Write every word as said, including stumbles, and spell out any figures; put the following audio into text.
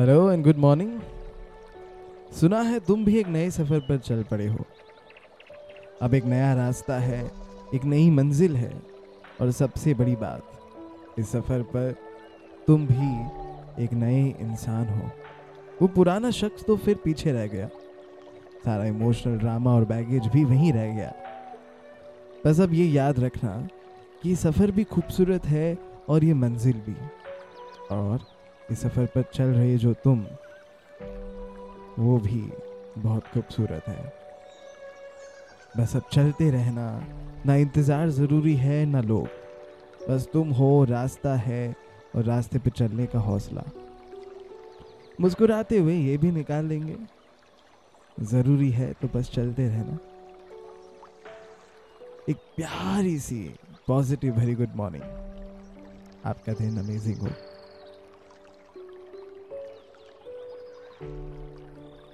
Hello and good morning. सुना है तुम भी एक नए सफ़र पर चल पड़े हो। अब एक नया रास्ता है, एक नई मंजिल है, और सबसे बड़ी बात, इस सफ़र पर तुम भी एक नए इंसान हो। वो पुराना शख्स तो फिर पीछे रह गया, सारा इमोशनल ड्रामा और बैगेज भी वहीं रह गया। बस अब ये याद रखना कि ये सफ़र भी खूबसूरत है और ये मंजिल भी, और इस सफ़र पर चल रहे जो तुम, वो भी बहुत खूबसूरत है। बस अब चलते रहना, ना इंतज़ार ज़रूरी है ना लोग, बस तुम हो, रास्ता है, और रास्ते पे चलने का हौसला। मुस्कुराते हुए ये भी निकाल लेंगे, ज़रूरी है तो बस चलते रहना। एक प्यारी सी पॉजिटिव वेरी गुड मॉर्निंग। आपका दिन अमेजिंग हो।